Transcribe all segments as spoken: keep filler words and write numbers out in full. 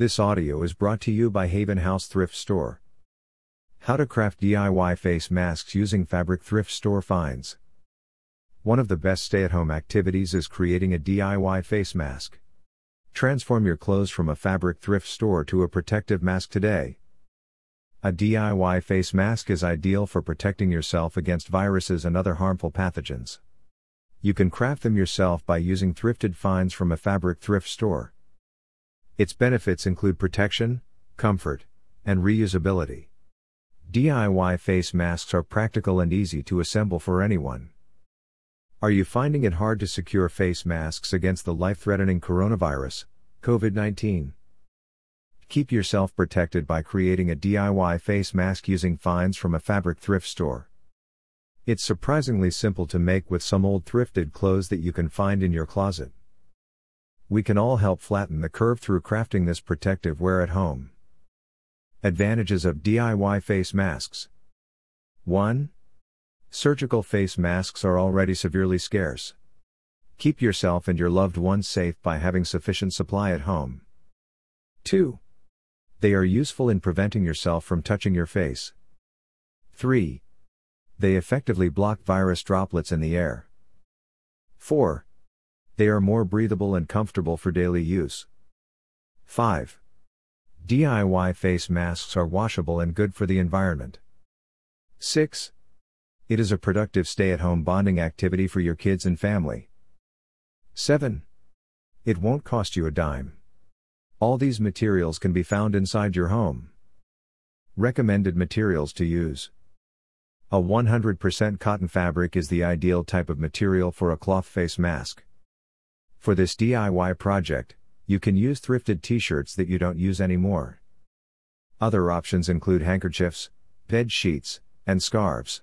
This audio is brought to you by Haven House Thrift Store. How to craft D I Y face masks using fabric. Thrift store finds. One of the best stay-at-home activities is creating a D I Y face mask. Transform your clothes from a fabric thrift store to a protective mask today. A D I Y face mask is ideal for protecting yourself against viruses and other harmful pathogens. You can craft them yourself by using thrifted finds from a fabric thrift store. Its benefits include protection, comfort, and reusability. D I Y face masks are practical and easy to assemble for anyone. Are you finding it hard to secure face masks against the life-threatening coronavirus, COVID nineteen? Keep yourself protected by creating a D I Y face mask using finds from a fabric thrift store. It's surprisingly simple to make with some old thrifted clothes that you can find in your closet. We can all help flatten the curve through crafting this protective wear at home. Advantages of D I Y face masks. one. Surgical face masks are already severely scarce. Keep yourself and your loved ones safe by having sufficient supply at home. two. They are useful in preventing yourself from touching your face. three. They effectively block virus droplets in the air. four. They are more breathable and comfortable for daily use. five. D I Y face masks are washable and good for the environment. six. It is a productive stay-at-home bonding activity for your kids and family. seven. It won't cost you a dime. All these materials can be found inside your home. Recommended materials to use. A one hundred percent cotton fabric is the ideal type of material for a cloth face mask. For this D I Y project, you can use thrifted t-shirts that you don't use anymore. Other options include handkerchiefs, bed sheets, and scarves.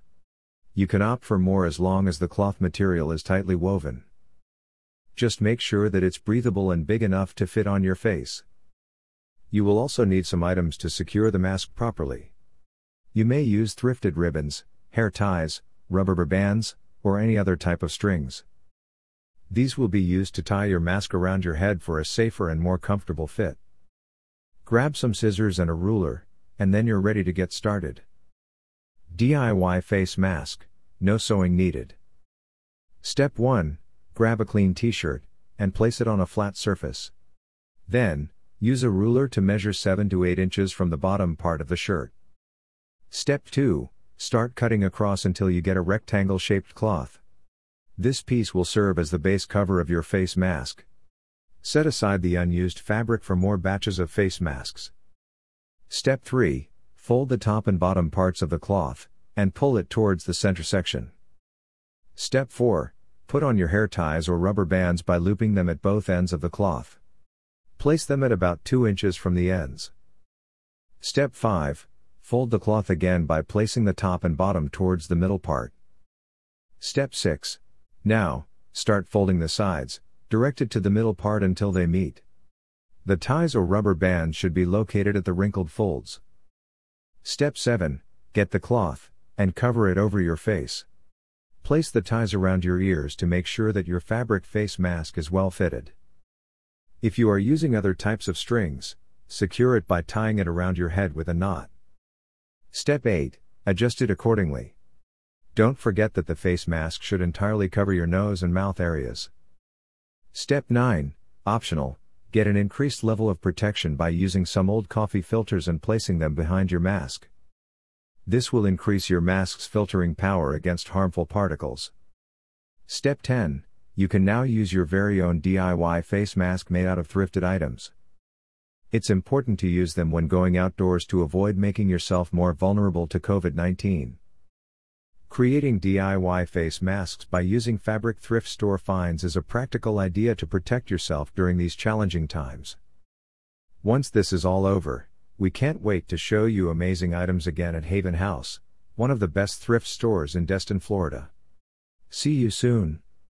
You can opt for more as long as the cloth material is tightly woven. Just make sure that it's breathable and big enough to fit on your face. You will also need some items to secure the mask properly. You may use thrifted ribbons, hair ties, rubber bands, or any other type of strings. These will be used to tie your mask around your head for a safer and more comfortable fit. Grab some scissors and a ruler, and then you're ready to get started. D I Y face mask, no sewing needed. Step one, grab a clean t-shirt, and place it on a flat surface. Then, use a ruler to measure seven to eight inches from the bottom part of the shirt. Step two, start cutting across until you get a rectangle-shaped cloth. This piece will serve as the base cover of your face mask. Set aside the unused fabric for more batches of face masks. Step three. Fold the top and bottom parts of the cloth, and pull it towards the center section. Step four. Put on your hair ties or rubber bands by looping them at both ends of the cloth. Place them at about two inches from the ends. Step five. Fold the cloth again by placing the top and bottom towards the middle part. Step six. Now, start folding the sides, directed to the middle part until they meet. The ties or rubber bands should be located at the wrinkled folds. Step seven, get the cloth, and cover it over your face. Place the ties around your ears to make sure that your fabric face mask is well fitted. If you are using other types of strings, secure it by tying it around your head with a knot. Step eight, adjust it accordingly. Don't forget that the face mask should entirely cover your nose and mouth areas. Step nine, optional, get an increased level of protection by using some old coffee filters and placing them behind your mask. This will increase your mask's filtering power against harmful particles. Step ten, you can now use your very own D I Y face mask made out of thrifted items. It's important to use them when going outdoors to avoid making yourself more vulnerable to COVID nineteen. Creating D I Y face masks by using fabric thrift store finds is a practical idea to protect yourself during these challenging times. Once this is all over, we can't wait to show you amazing items again at Haven House, one of the best thrift stores in Destin, Florida. See you soon.